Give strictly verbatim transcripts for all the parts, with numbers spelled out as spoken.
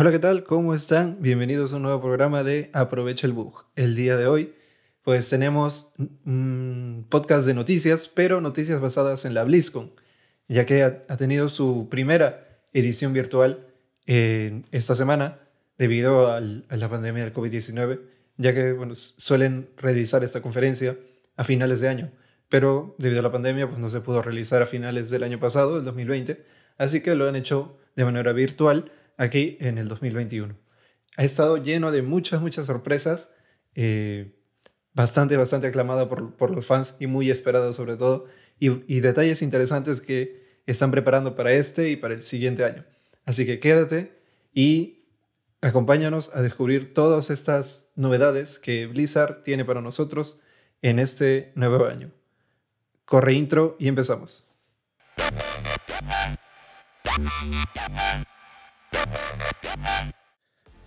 Hola, ¿qué tal? ¿Cómo están? Bienvenidos a un nuevo programa de Aprovecha el Bug. El día de hoy, pues tenemos un podcast de noticias, pero noticias basadas en la BlizzCon, ya que ha, ha tenido su primera edición virtual eh, esta semana debido al, a la pandemia del COVID diecinueve, ya que bueno, suelen realizar esta conferencia a finales de año, pero debido a la pandemia pues no se pudo realizar a finales del año pasado, el dos mil veinte, así que lo han hecho de manera virtual aquí en el dos mil veintiuno. Ha estado lleno de muchas, muchas sorpresas, eh, bastante, bastante aclamada por, por los fans y muy esperada sobre todo, y, y detalles interesantes que están preparando para este y para el siguiente año. Así que quédate y acompáñanos a descubrir todas estas novedades que Blizzard tiene para nosotros en este nuevo año. Corre intro y empezamos.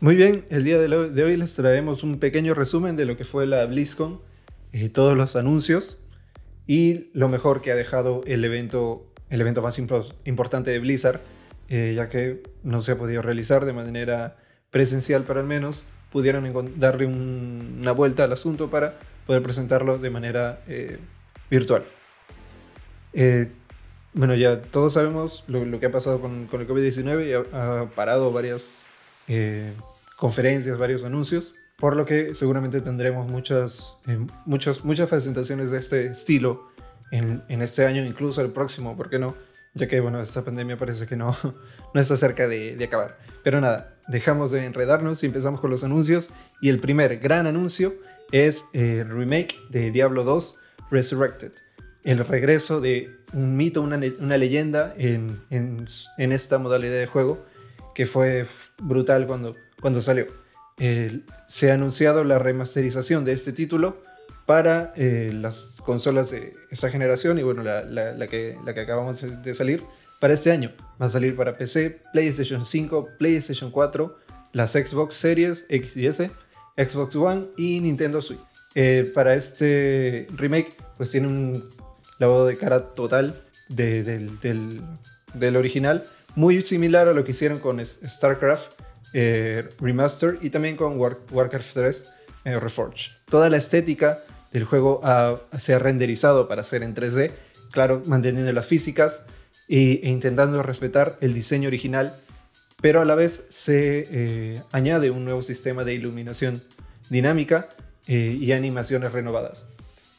Muy bien, el día de hoy les traemos un pequeño resumen de lo que fue la BlizzCon y todos los anuncios y lo mejor que ha dejado el evento, el evento más impo- importante de Blizzard, eh, ya que no se ha podido realizar de manera presencial, pero al menos pudieron darle un, una vuelta al asunto para poder presentarlo de manera eh, virtual. Eh, Bueno, ya todos sabemos lo, lo que ha pasado con, con el COVID diecinueve y ha, ha parado varias eh, conferencias, varios anuncios, por lo que seguramente tendremos muchas, eh, muchos, muchas presentaciones de este estilo en, en este año, incluso el próximo, ¿por qué no? Ya que, bueno, esta pandemia parece que no, no está cerca de, de acabar. Pero nada, dejamos de enredarnos y empezamos con los anuncios. Y el primer gran anuncio es el remake de Diablo dos Resurrected. El regreso de un mito, una, una leyenda en, en, en esta modalidad de juego que fue brutal cuando, cuando salió. Eh, se ha anunciado la remasterización de este título para eh, las consolas de esta generación y bueno, la, la, la, que, la que acabamos de salir para este año. Va a salir para P C, PlayStation cinco, PlayStation cuatro, las Xbox Series X y S, Xbox One y Nintendo Switch. Eh, para este remake pues tiene un lavado de cara total de, del, del, del original, muy similar a lo que hicieron con StarCraft eh, Remastered y también con War, Warcraft tres eh, Reforged. Toda la estética del juego ha, se ha renderizado para ser en tres D, claro, manteniendo las físicas e, e intentando respetar el diseño original, pero a la vez se eh, añade un nuevo sistema de iluminación dinámica eh, y animaciones renovadas.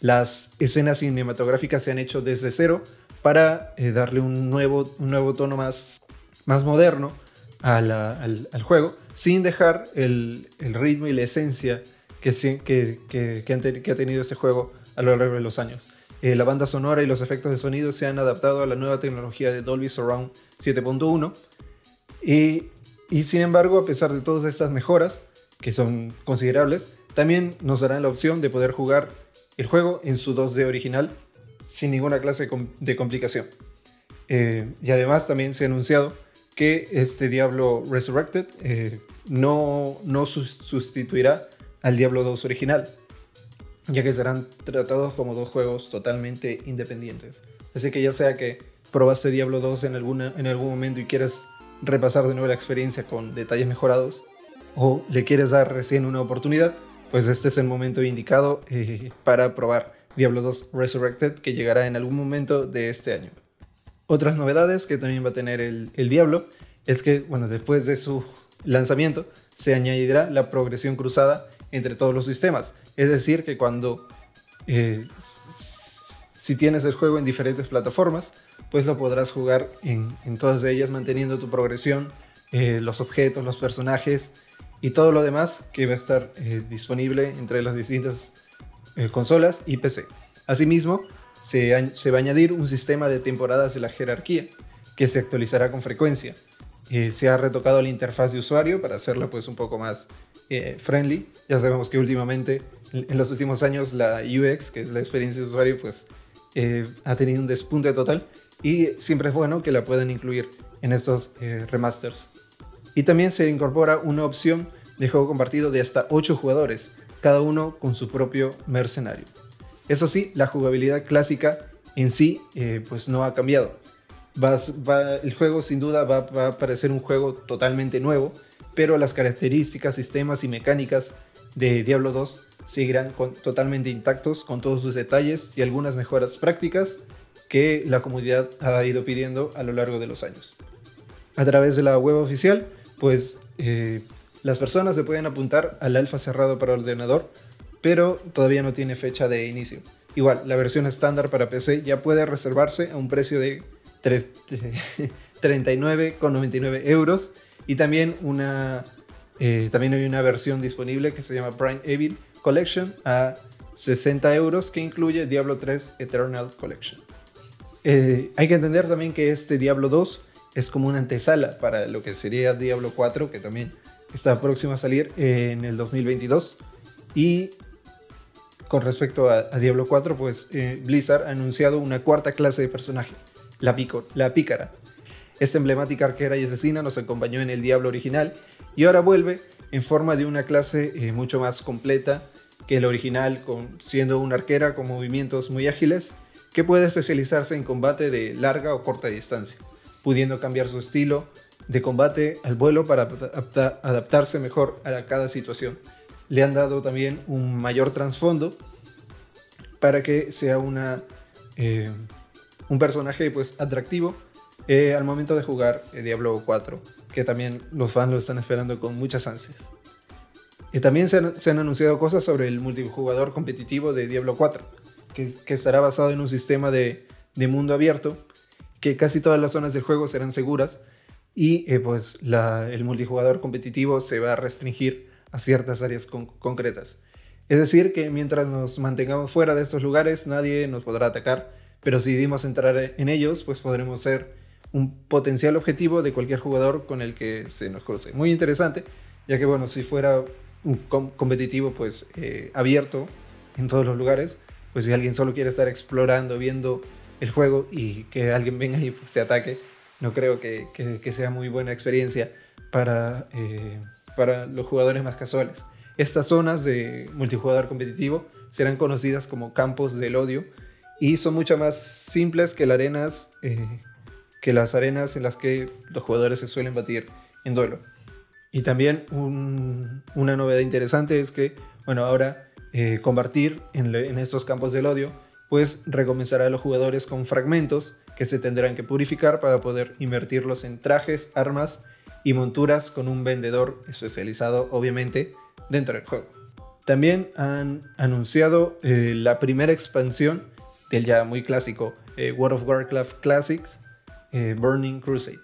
Las escenas cinematográficas se han hecho desde cero para eh, darle un nuevo, un nuevo tono más, más moderno a la, al, al juego, sin dejar el, el ritmo y la esencia que, que, que, que, han ten, que ha tenido este juego a lo largo de los años. Eh, la banda sonora y los efectos de sonido se han adaptado a la nueva tecnología de Dolby Surround siete punto uno y, y sin embargo, a pesar de todas estas mejoras, que son considerables, también nos darán la opción de poder jugar el juego en su dos D original sin ninguna clase de complicación. Eh, y además también se ha anunciado que este Diablo Resurrected eh, no, no sustituirá al Diablo dos original, ya que serán tratados como dos juegos totalmente independientes. Así que ya sea que probaste Diablo dos en, alguna, en algún momento y quieres repasar de nuevo la experiencia con detalles mejorados, o le quieres dar recién una oportunidad, pues este es el momento indicado eh, para probar Diablo dos Resurrected, que llegará en algún momento de este año. Otras novedades que también va a tener el, el Diablo es que, bueno, después de su lanzamiento se añadirá la progresión cruzada entre todos los sistemas. Es decir, que cuando eh, si tienes el juego en diferentes plataformas, pues lo podrás jugar en, en todas ellas manteniendo tu progresión, eh, los objetos, los personajes y todo lo demás que va a estar eh, disponible entre las distintas eh, consolas y P C. Asimismo, se, a- se va a añadir un sistema de temporadas de la jerarquía que se actualizará con frecuencia. Eh, se ha retocado la interfaz de usuario para hacerla pues, un poco más eh, friendly. Ya sabemos que últimamente, en los últimos años, la U X, que es la experiencia de usuario, pues, eh, ha tenido un despunte total y siempre es bueno que la puedan incluir en estos eh, remasters. Y también se incorpora una opción de juego compartido de hasta ocho jugadores, cada uno con su propio mercenario. Eso sí, la jugabilidad clásica en sí eh, pues no ha cambiado. Va, va, el juego sin duda va, va a parecer un juego totalmente nuevo pero las características, sistemas y mecánicas de Diablo dos seguirán con, totalmente intactos, con todos sus detalles y algunas mejoras prácticas que la comunidad ha ido pidiendo a lo largo de los años. A través de la web oficial, pues eh, las personas se pueden apuntar al alfa cerrado para ordenador, pero todavía no tiene fecha de inicio. Igual, la versión estándar para P C ya puede reservarse a un precio de treinta y nueve con noventa y nueve euros. Y también, una, eh, también hay una versión disponible que se llama Prime Evil Collection a sesenta euros, que incluye Diablo tres Eternal Collection. Eh, hay que entender también que este Diablo dos es como una antesala para lo que sería Diablo cuatro, que también está próxima a salir en el dos mil veintidós. Y con respecto a, a Diablo cuatro, pues eh, Blizzard ha anunciado una cuarta clase de personaje, la, pico, la pícara. Esta emblemática arquera y asesina nos acompañó en el Diablo original y ahora vuelve en forma de una clase eh, mucho más completa que el original, con, siendo una arquera con movimientos muy ágiles que puede especializarse en combate de larga o corta distancia, pudiendo cambiar su estilo de combate al vuelo para adaptarse mejor a cada situación. Le han dado también un mayor trasfondo para que sea una, eh, un personaje pues, atractivo eh, al momento de jugar eh, Diablo cuatro, que también los fans lo están esperando con muchas ansias. Eh, también se han, se han anunciado cosas sobre el multijugador competitivo de Diablo cuatro, que, que estará basado en un sistema de, de mundo abierto, que casi todas las zonas del juego serán seguras y eh, pues la, el multijugador competitivo se va a restringir a ciertas áreas con concretas. Es decir, que mientras nos mantengamos fuera de estos lugares, nadie nos podrá atacar, pero si decidimos entrar en ellos, pues podremos ser un potencial objetivo de cualquier jugador con el que se nos cruce. Muy interesante, ya que bueno, si fuera un com competitivo pues eh, abierto en todos los lugares, pues si alguien solo quiere estar explorando, viendo el juego y que alguien venga y pues, se ataque, no creo que, que, que sea muy buena experiencia para... Eh, para los jugadores más casuales. Estas zonas de multijugador competitivo serán conocidas como campos del odio y son mucho más simples que las arenas, eh, que las arenas en las que los jugadores se suelen batir en duelo. Y también un, una novedad interesante es que, bueno, ahora eh, combatir en, en estos campos del odio pues recompensará a los jugadores con fragmentos que se tendrán que purificar para poder invertirlos en trajes, armas y monturas con un vendedor especializado, obviamente, dentro del juego. También han anunciado eh, la primera expansión del ya muy clásico eh, World of Warcraft Classics, eh, Burning Crusade.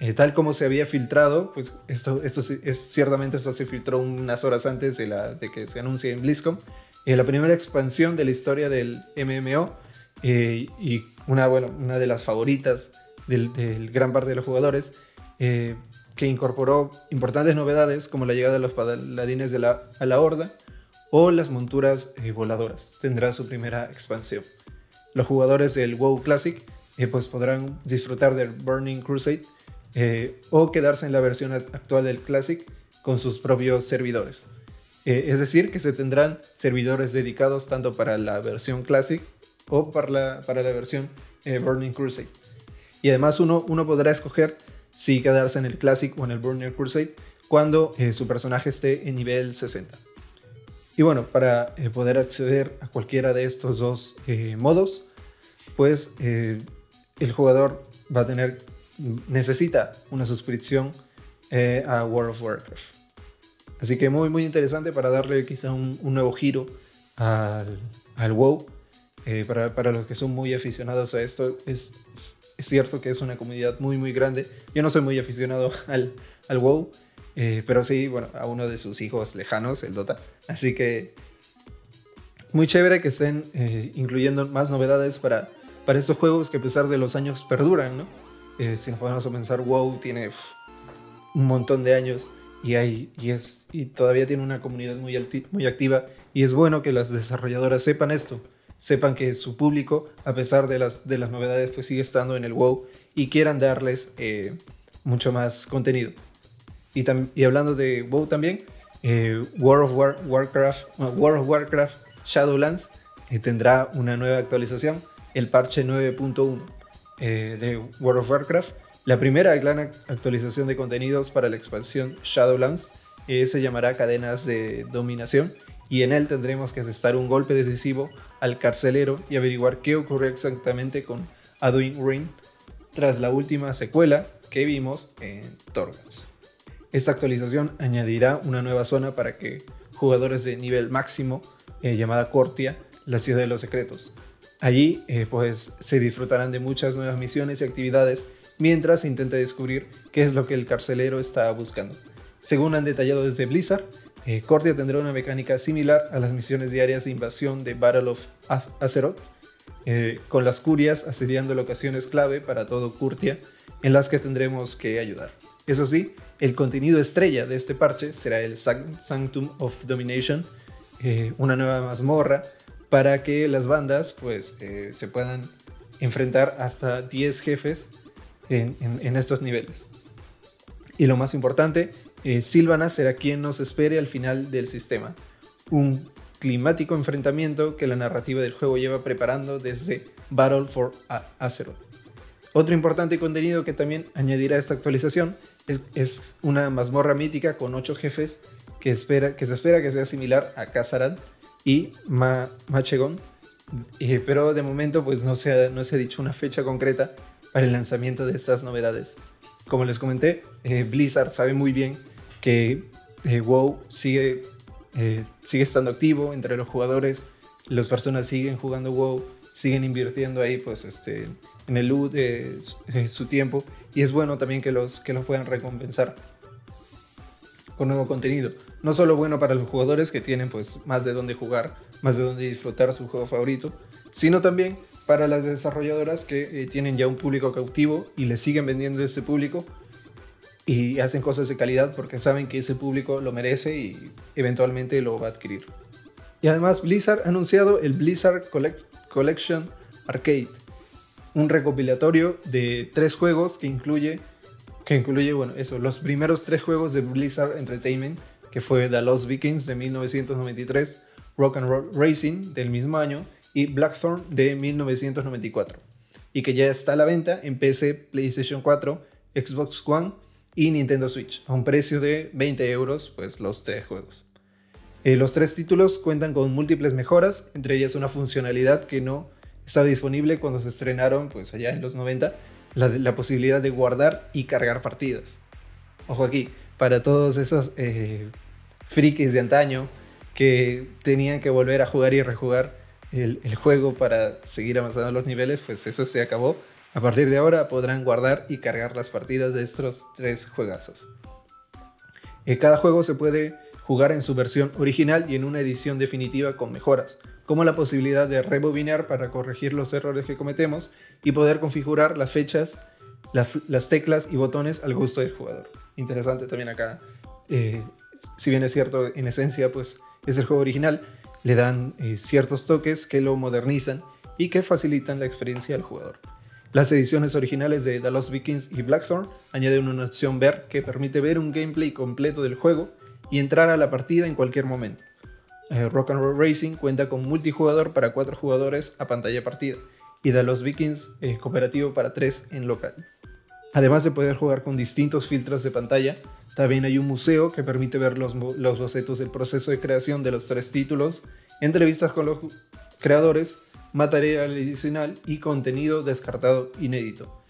Eh, tal como se había filtrado, pues esto, esto es, ciertamente esto se filtró unas horas antes de, la, de que se anuncie en BlizzCon, eh, la primera expansión de la historia del M M O eh, y una, bueno, una de las favoritas del, del gran parte de los jugadores, eh, que incorporó importantes novedades como la llegada de los paladines de la, a la horda o las monturas eh, voladoras. Tendrá su primera expansión. Los jugadores del WoW Classic eh, pues podrán disfrutar del Burning Crusade eh, o quedarse en la versión actual del Classic con sus propios servidores. Eh, es decir, que se tendrán servidores dedicados tanto para la versión Classic o para la, para la versión eh, Burning Crusade. Y además uno, uno podrá escoger sí quedarse en el Classic o en el Burning Crusade cuando eh, su personaje esté en nivel sesenta. Y bueno, para eh, poder acceder a cualquiera de estos dos eh, modos, pues eh, el jugador va a tener, necesita una suscripción eh, a World of Warcraft. Así que muy muy interesante para darle quizá un, un nuevo giro al, al WoW. Eh, para, para los que son muy aficionados a esto, es, es Es cierto que es una comunidad muy muy grande. Yo no soy muy aficionado al, al WoW, eh, pero sí, bueno, a uno de sus hijos lejanos, el Dota. Así que muy chévere que estén eh, incluyendo más novedades para, para estos juegos que a pesar de los años perduran, ¿no? Eh, si nos ponemos a pensar, WoW tiene pff, un montón de años y, hay, y, es, y todavía tiene una comunidad muy, alti, muy activa, y es bueno que las desarrolladoras sepan esto. Sepan que su público, a pesar de las, de las novedades, pues sigue estando en el WoW y quieran darles eh, mucho más contenido. Y, y hablando de WoW también, eh, World of War Warcraft, no, World of Warcraft Shadowlands eh, tendrá una nueva actualización, el parche nueve punto uno eh, de World of Warcraft, La primera gran actualización de contenidos para la expansión Shadowlands eh, se llamará Cadenas de Dominación, y en él tendremos que asestar un golpe decisivo al carcelero y averiguar qué ocurrió exactamente con Anduin Wrynn tras la última secuela que vimos en Torghast. Esta actualización añadirá una nueva zona para que jugadores de nivel máximo, eh, llamada Korthia, la ciudad de los secretos. Allí eh, pues, se disfrutarán de muchas nuevas misiones y actividades mientras se intenta descubrir qué es lo que el carcelero está buscando. Según han detallado desde Blizzard, eh, Korthia tendrá una mecánica similar a las misiones diarias de invasión de Battle of Azeroth, eh, con las curias asediando locaciones clave para todo Korthia en las que tendremos que ayudar. Eso sí, el contenido estrella de este parche será el Sanctum of Domination, eh, una nueva mazmorra para que las bandas pues, eh, se puedan enfrentar hasta diez jefes en, en, en estos niveles. Y lo más importante, eh, Silvana será quien nos espere al final del sistema, un climático enfrentamiento que la narrativa del juego lleva preparando desde Battle for Azeroth. Otro importante contenido que también añadirá esta actualización es, es una mazmorra mítica con ocho jefes que, espera, que se espera que sea similar a Kassarad y Ma Machegon, eh, pero de momento pues, no, se ha, no se ha dicho una fecha concreta para el lanzamiento de estas novedades. Como les comenté, eh, Blizzard sabe muy bien que eh, WoW sigue, eh, sigue estando activo entre los jugadores, las personas siguen jugando WoW, siguen invirtiendo ahí pues, este, en el loot eh, su tiempo, y es bueno también que los, que los puedan recompensar con nuevo contenido. No solo bueno para los jugadores que tienen pues más de dónde jugar, más de dónde disfrutar su juego favorito, sino también para las desarrolladoras que eh, tienen ya un público cautivo y le siguen vendiendo a ese público y hacen cosas de calidad porque saben que ese público lo merece y eventualmente lo va a adquirir. Y además Blizzard ha anunciado el Blizzard Collect-Collection Arcade, un recopilatorio de tres juegos que incluye, que incluye bueno, eso, los primeros tres juegos de Blizzard Entertainment, que fue The Lost Vikings de mil novecientos noventa y tres, Rock and Roll Racing del mismo año y Blackthorn de mil novecientos noventa y cuatro, y que ya está a la venta en P C, PlayStation cuatro, Xbox One y Nintendo Switch, a un precio de veinte euros, pues los tres juegos. Eh, los tres títulos cuentan con múltiples mejoras, entre ellas una funcionalidad que no estaba disponible cuando se estrenaron pues allá en los noventa, la, la posibilidad de guardar y cargar partidas. Ojo aquí, para todos esos eh, frikis de antaño que tenían que volver a jugar y rejugar el, el juego para seguir avanzando los niveles, pues eso se acabó. A partir de ahora podrán guardar y cargar las partidas de estos tres juegazos. Eh, cada juego se puede jugar en su versión original y en una edición definitiva con mejoras, como la posibilidad de rebobinar para corregir los errores que cometemos y poder configurar las fechas, la, las teclas y botones al gusto del jugador. Interesante también acá, eh, si bien es cierto, en esencia pues es el juego original, le dan eh, ciertos toques que lo modernizan y que facilitan la experiencia del jugador. Las ediciones originales de The Lost Vikings y Blackthorn añaden una opción ver que permite ver un gameplay completo del juego y entrar a la partida en cualquier momento. Eh, Rock and Roll Racing cuenta con multijugador para cuatro jugadores a pantalla partida y The Lost Vikings eh, cooperativo para tres en local. Además de poder jugar con distintos filtros de pantalla, también hay un museo que permite ver los, los bocetos del proceso de creación de los tres títulos, entrevistas con los creadores, material adicional y contenido descartado inédito.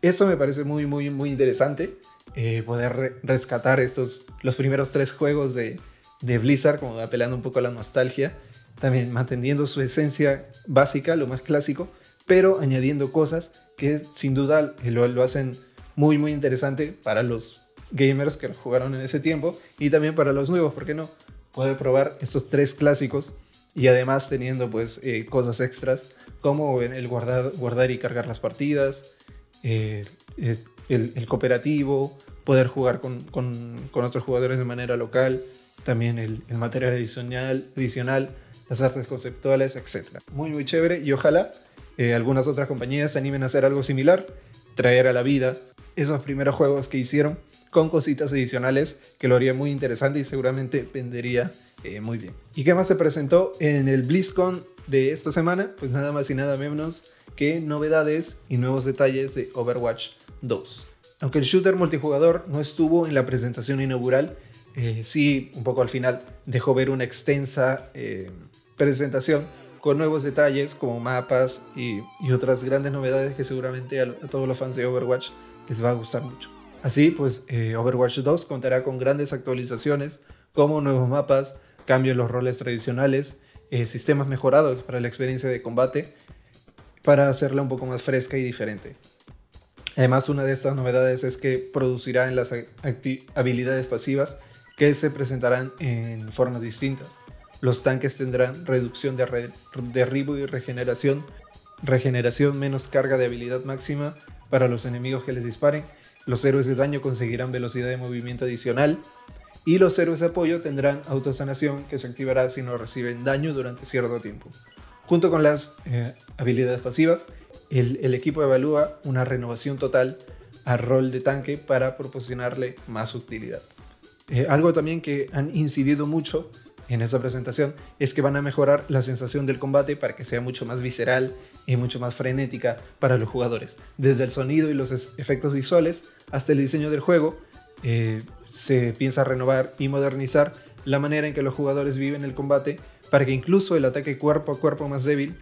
Esto me parece muy muy muy interesante, eh, poder re rescatar estos, los primeros tres juegos de, de Blizzard, como apelando un poco a la nostalgia, también manteniendo su esencia básica, lo más clásico, pero añadiendo cosas que sin duda lo, lo hacen muy muy interesante para los gamers que jugaron en ese tiempo y también para los nuevos, ¿por qué no? Poder probar estos tres clásicos y además teniendo pues eh, cosas extras como el guardar, guardar y cargar las partidas, eh, eh, el, el cooperativo, poder jugar con, con, con otros jugadores de manera local, también el, el material adicional, adicional, las artes conceptuales, etcétera. Muy muy chévere y ojalá Eh, algunas otras compañías se animen a hacer algo similar, traer a la vida esos primeros juegos que hicieron con cositas adicionales que lo haría muy interesante y seguramente vendería eh, muy bien. ¿Y qué más se presentó en el BlizzCon de esta semana? Pues nada más y nada menos que novedades y nuevos detalles de Overwatch dos. aunque el shooter multijugador no estuvo en la presentación inaugural, eh, sí, un poco al final dejó ver una extensa eh, presentación con nuevos detalles como mapas y, y otras grandes novedades que seguramente a, a todos los fans de Overwatch les va a gustar mucho. Así pues, eh, Overwatch dos contará con grandes actualizaciones como nuevos mapas, cambios en los roles tradicionales, eh, sistemas mejorados para la experiencia de combate para hacerla un poco más fresca y diferente. Además, una de estas novedades es que producirá en las habilidades pasivas que se presentarán en formas distintas. Los tanques tendrán reducción de re derribo y regeneración, regeneración menos carga de habilidad máxima para los enemigos que les disparen, los héroes de daño conseguirán velocidad de movimiento adicional y los héroes de apoyo tendrán autosanación que se activará si no reciben daño durante cierto tiempo. Junto con las eh, habilidades pasivas, El, el equipo evalúa una renovación total al rol de tanque para proporcionarle más utilidad. Eh, algo también que han incidido mucho en esa presentación es que van a mejorar la sensación del combate para que sea mucho más visceral y mucho más frenética para los jugadores. Desde el sonido y los efectos visuales hasta el diseño del juego, eh, se piensa renovar y modernizar la manera en que los jugadores viven el combate para que incluso el ataque cuerpo a cuerpo más débil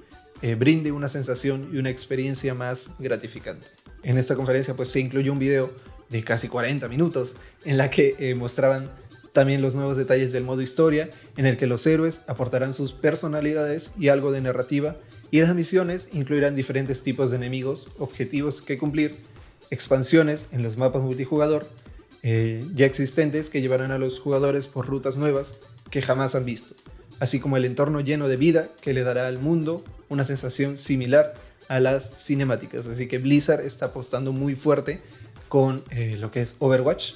Eh, brinde una sensación y una experiencia más gratificante. En esta conferencia pues se incluyó un video de casi cuarenta minutos en la que eh, mostraban también los nuevos detalles del modo historia, en el que los héroes aportarán sus personalidades y algo de narrativa, y las misiones incluirán diferentes tipos de enemigos, objetivos que cumplir, expansiones en los mapas multijugador eh, ya existentes que llevarán a los jugadores por rutas nuevas que jamás han visto, así como el entorno lleno de vida que le dará al mundo una sensación similar a las cinemáticas. Así que Blizzard está apostando muy fuerte con eh, lo que es Overwatch.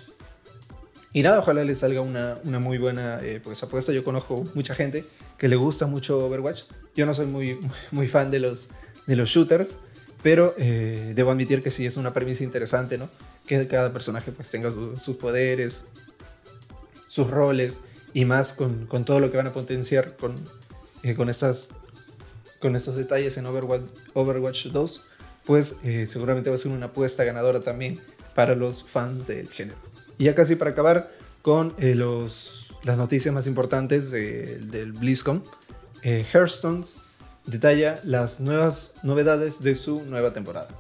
Y nada, ojalá les salga una, una muy buena eh, pues, apuesta. Yo conozco mucha gente que le gusta mucho Overwatch. Yo no soy muy, muy fan de los, de los shooters, pero eh, debo admitir que sí es una premisa interesante, ¿no? Que cada personaje pues, tenga su, sus poderes, sus roles, y más con, con todo lo que van a potenciar con, eh, con estas... con estos detalles en Overwatch dos, pues eh, seguramente va a ser una apuesta ganadora también para los fans del género. Y ya casi para acabar con eh, los, las noticias más importantes de, del BlizzCon, eh, Hearthstone detalla las nuevas novedades de su nueva temporada.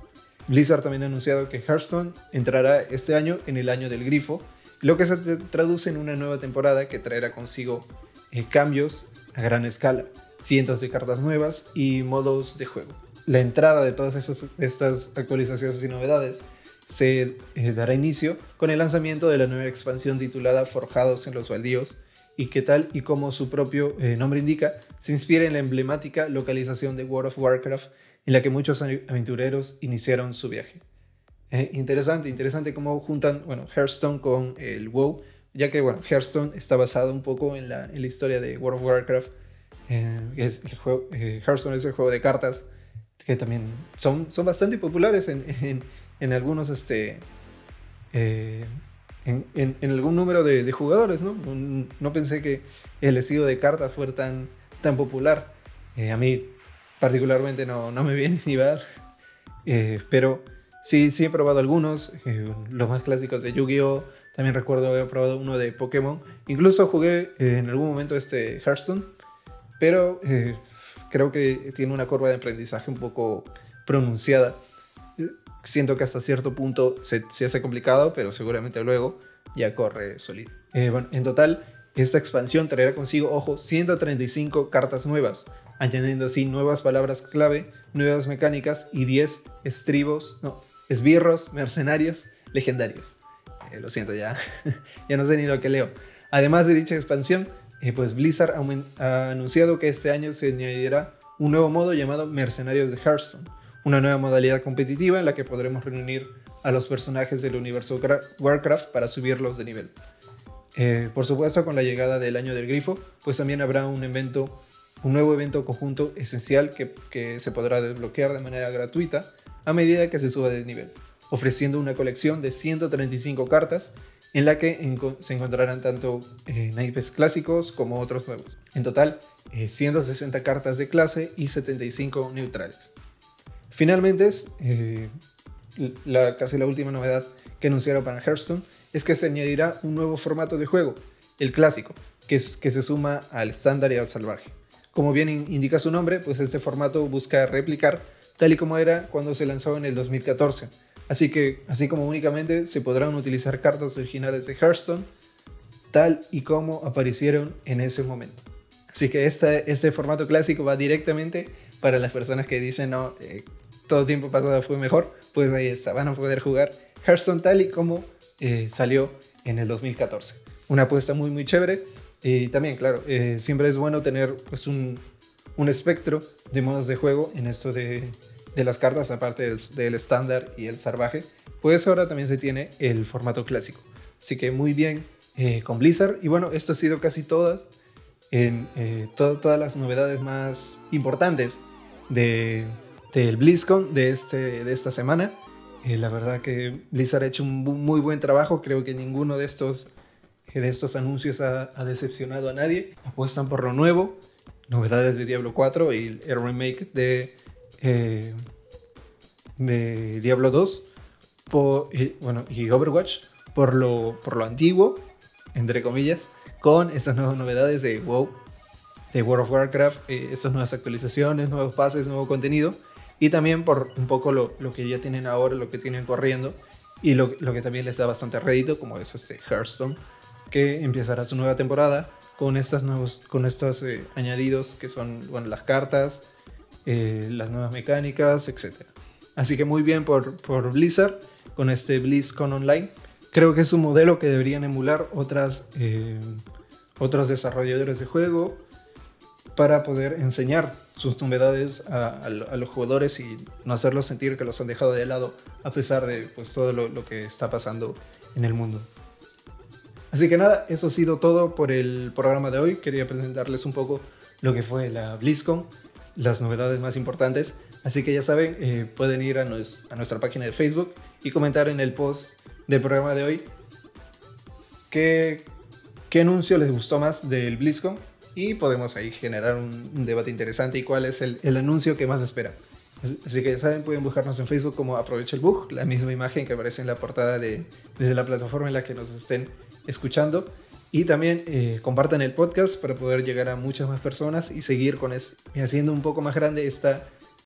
Blizzard también ha anunciado que Hearthstone entrará este año en el año del grifo, lo que se traduce en una nueva temporada que traerá consigo eh, cambios a gran escala, cientos de cartas nuevas y modos de juego. La entrada de todas esas, estas actualizaciones y novedades se eh, dará inicio con el lanzamiento de la nueva expansión titulada Forjados en los Baldíos, y que tal y como su propio eh, nombre indica, se inspira en la emblemática localización de World of Warcraft en la que muchos aventureros iniciaron su viaje. Eh, interesante, interesante cómo juntan bueno, Hearthstone con el WoW, ya que bueno, Hearthstone está basado un poco en la, en la historia de World of Warcraft. Eh, es el juego, eh, Hearthstone es el juego de cartas que también son, son bastante populares en, en, en algunos este eh, en, en, en algún número de, de jugadores, ¿no? No pensé que el estilo de cartas fuera tan, tan popular. Eh, a mí particularmente no, no me viene ni va, eh, pero sí, sí he probado algunos, eh, los más clásicos de Yu-Gi-Oh! También recuerdo haber probado uno de Pokémon, incluso jugué eh, en algún momento este Hearthstone, pero eh, creo que tiene una curva de aprendizaje un poco pronunciada. Siento que hasta cierto punto se, se hace complicado, pero seguramente luego ya corre sólido. Eh, bueno, en total, esta expansión traerá consigo, ojo, ciento treinta y cinco cartas nuevas, añadiendo así nuevas palabras clave, nuevas mecánicas y diez estribos, no, esbirros, mercenarios, legendarios. Eh, lo siento, ya, ya no sé ni lo que leo. Además de dicha expansión, Eh, pues Blizzard ha anunciado que este año se añadirá un nuevo modo llamado Mercenarios de Hearthstone, una nueva modalidad competitiva en la que podremos reunir a los personajes del universo Warcraft para subirlos de nivel. Eh, por supuesto, con la llegada del año del grifo, pues también habrá un evento, un nuevo evento conjunto esencial que, que se podrá desbloquear de manera gratuita a medida que se suba de nivel, ofreciendo una colección de ciento treinta y cinco cartas en la que enco se encontrarán tanto eh, naipes clásicos como otros nuevos. En total, eh, ciento sesenta cartas de clase y setenta y cinco neutrales. Finalmente, es, eh, la, casi la última novedad que anunciaron para Hearthstone es que se añadirá un nuevo formato de juego, el clásico, que, es, que se suma al estándar y al salvaje. Como bien indica su nombre, pues este formato busca replicar tal y como era cuando se lanzó en el dos mil catorce. Así que, así como únicamente se podrán utilizar cartas originales de Hearthstone, tal y como aparecieron en ese momento. Así que esta, este formato clásico va directamente para las personas que dicen, no, eh, todo tiempo pasado fue mejor, pues ahí está, van a poder jugar Hearthstone tal y como eh, salió en el dos mil catorce. Una apuesta muy muy chévere, y también, claro, eh, siempre es bueno tener pues un, un espectro de modos de juego en esto de... de las cartas, aparte del estándar y el salvaje, pues ahora también se tiene el formato clásico. Así que muy bien eh, con Blizzard. Y bueno, esto ha sido casi todas, en, eh, to todas las novedades más importantes del de, de BlizzCon de, este, de esta semana. Eh, la verdad que Blizzard ha hecho un muy buen trabajo. Creo que ninguno de estos, de estos anuncios ha, ha decepcionado a nadie. Apuestan por lo nuevo, novedades de Diablo cuatro y el remake de... Eh, de Diablo dos por, y, bueno, y Overwatch por lo, por lo antiguo, entre comillas, con estas nuevas novedades de WoW, de World of Warcraft, eh, estas nuevas actualizaciones, nuevos pases, nuevo contenido, y también por un poco lo, lo que ya tienen ahora, lo que tienen corriendo, y lo, lo que también les da bastante rédito, como es este Hearthstone, que empezará su nueva temporada con estas nuevos, con estos eh, añadidos que son, bueno, las cartas, Eh, las nuevas mecánicas, etcétera. Así que muy bien por, por Blizzard con este BlizzCon Online. Creo que es un modelo que deberían emular otras, eh, otros desarrolladores de juego para poder enseñar sus novedades a, a, a los jugadores y no hacerlos sentir que los han dejado de lado a pesar de pues, todo lo, lo que está pasando en el mundo. Así que nada, eso ha sido todo por el programa de hoy. Quería presentarles un poco lo que fue la BlizzCon, las novedades más importantes, así que ya saben, eh, pueden ir a, nos, a nuestra página de Facebook y comentar en el post del programa de hoy qué, qué anuncio les gustó más del BlizzCon y podemos ahí generar un, un debate interesante y cuál es el, el anuncio que más esperan. Así que ya saben, pueden buscarnos en Facebook como Aprovecha el Bug, la misma imagen que aparece en la portada de, desde la plataforma en la que nos estén escuchando. Y también eh, compartan el podcast para poder llegar a muchas más personas y seguir con es, haciendo un poco más grande esta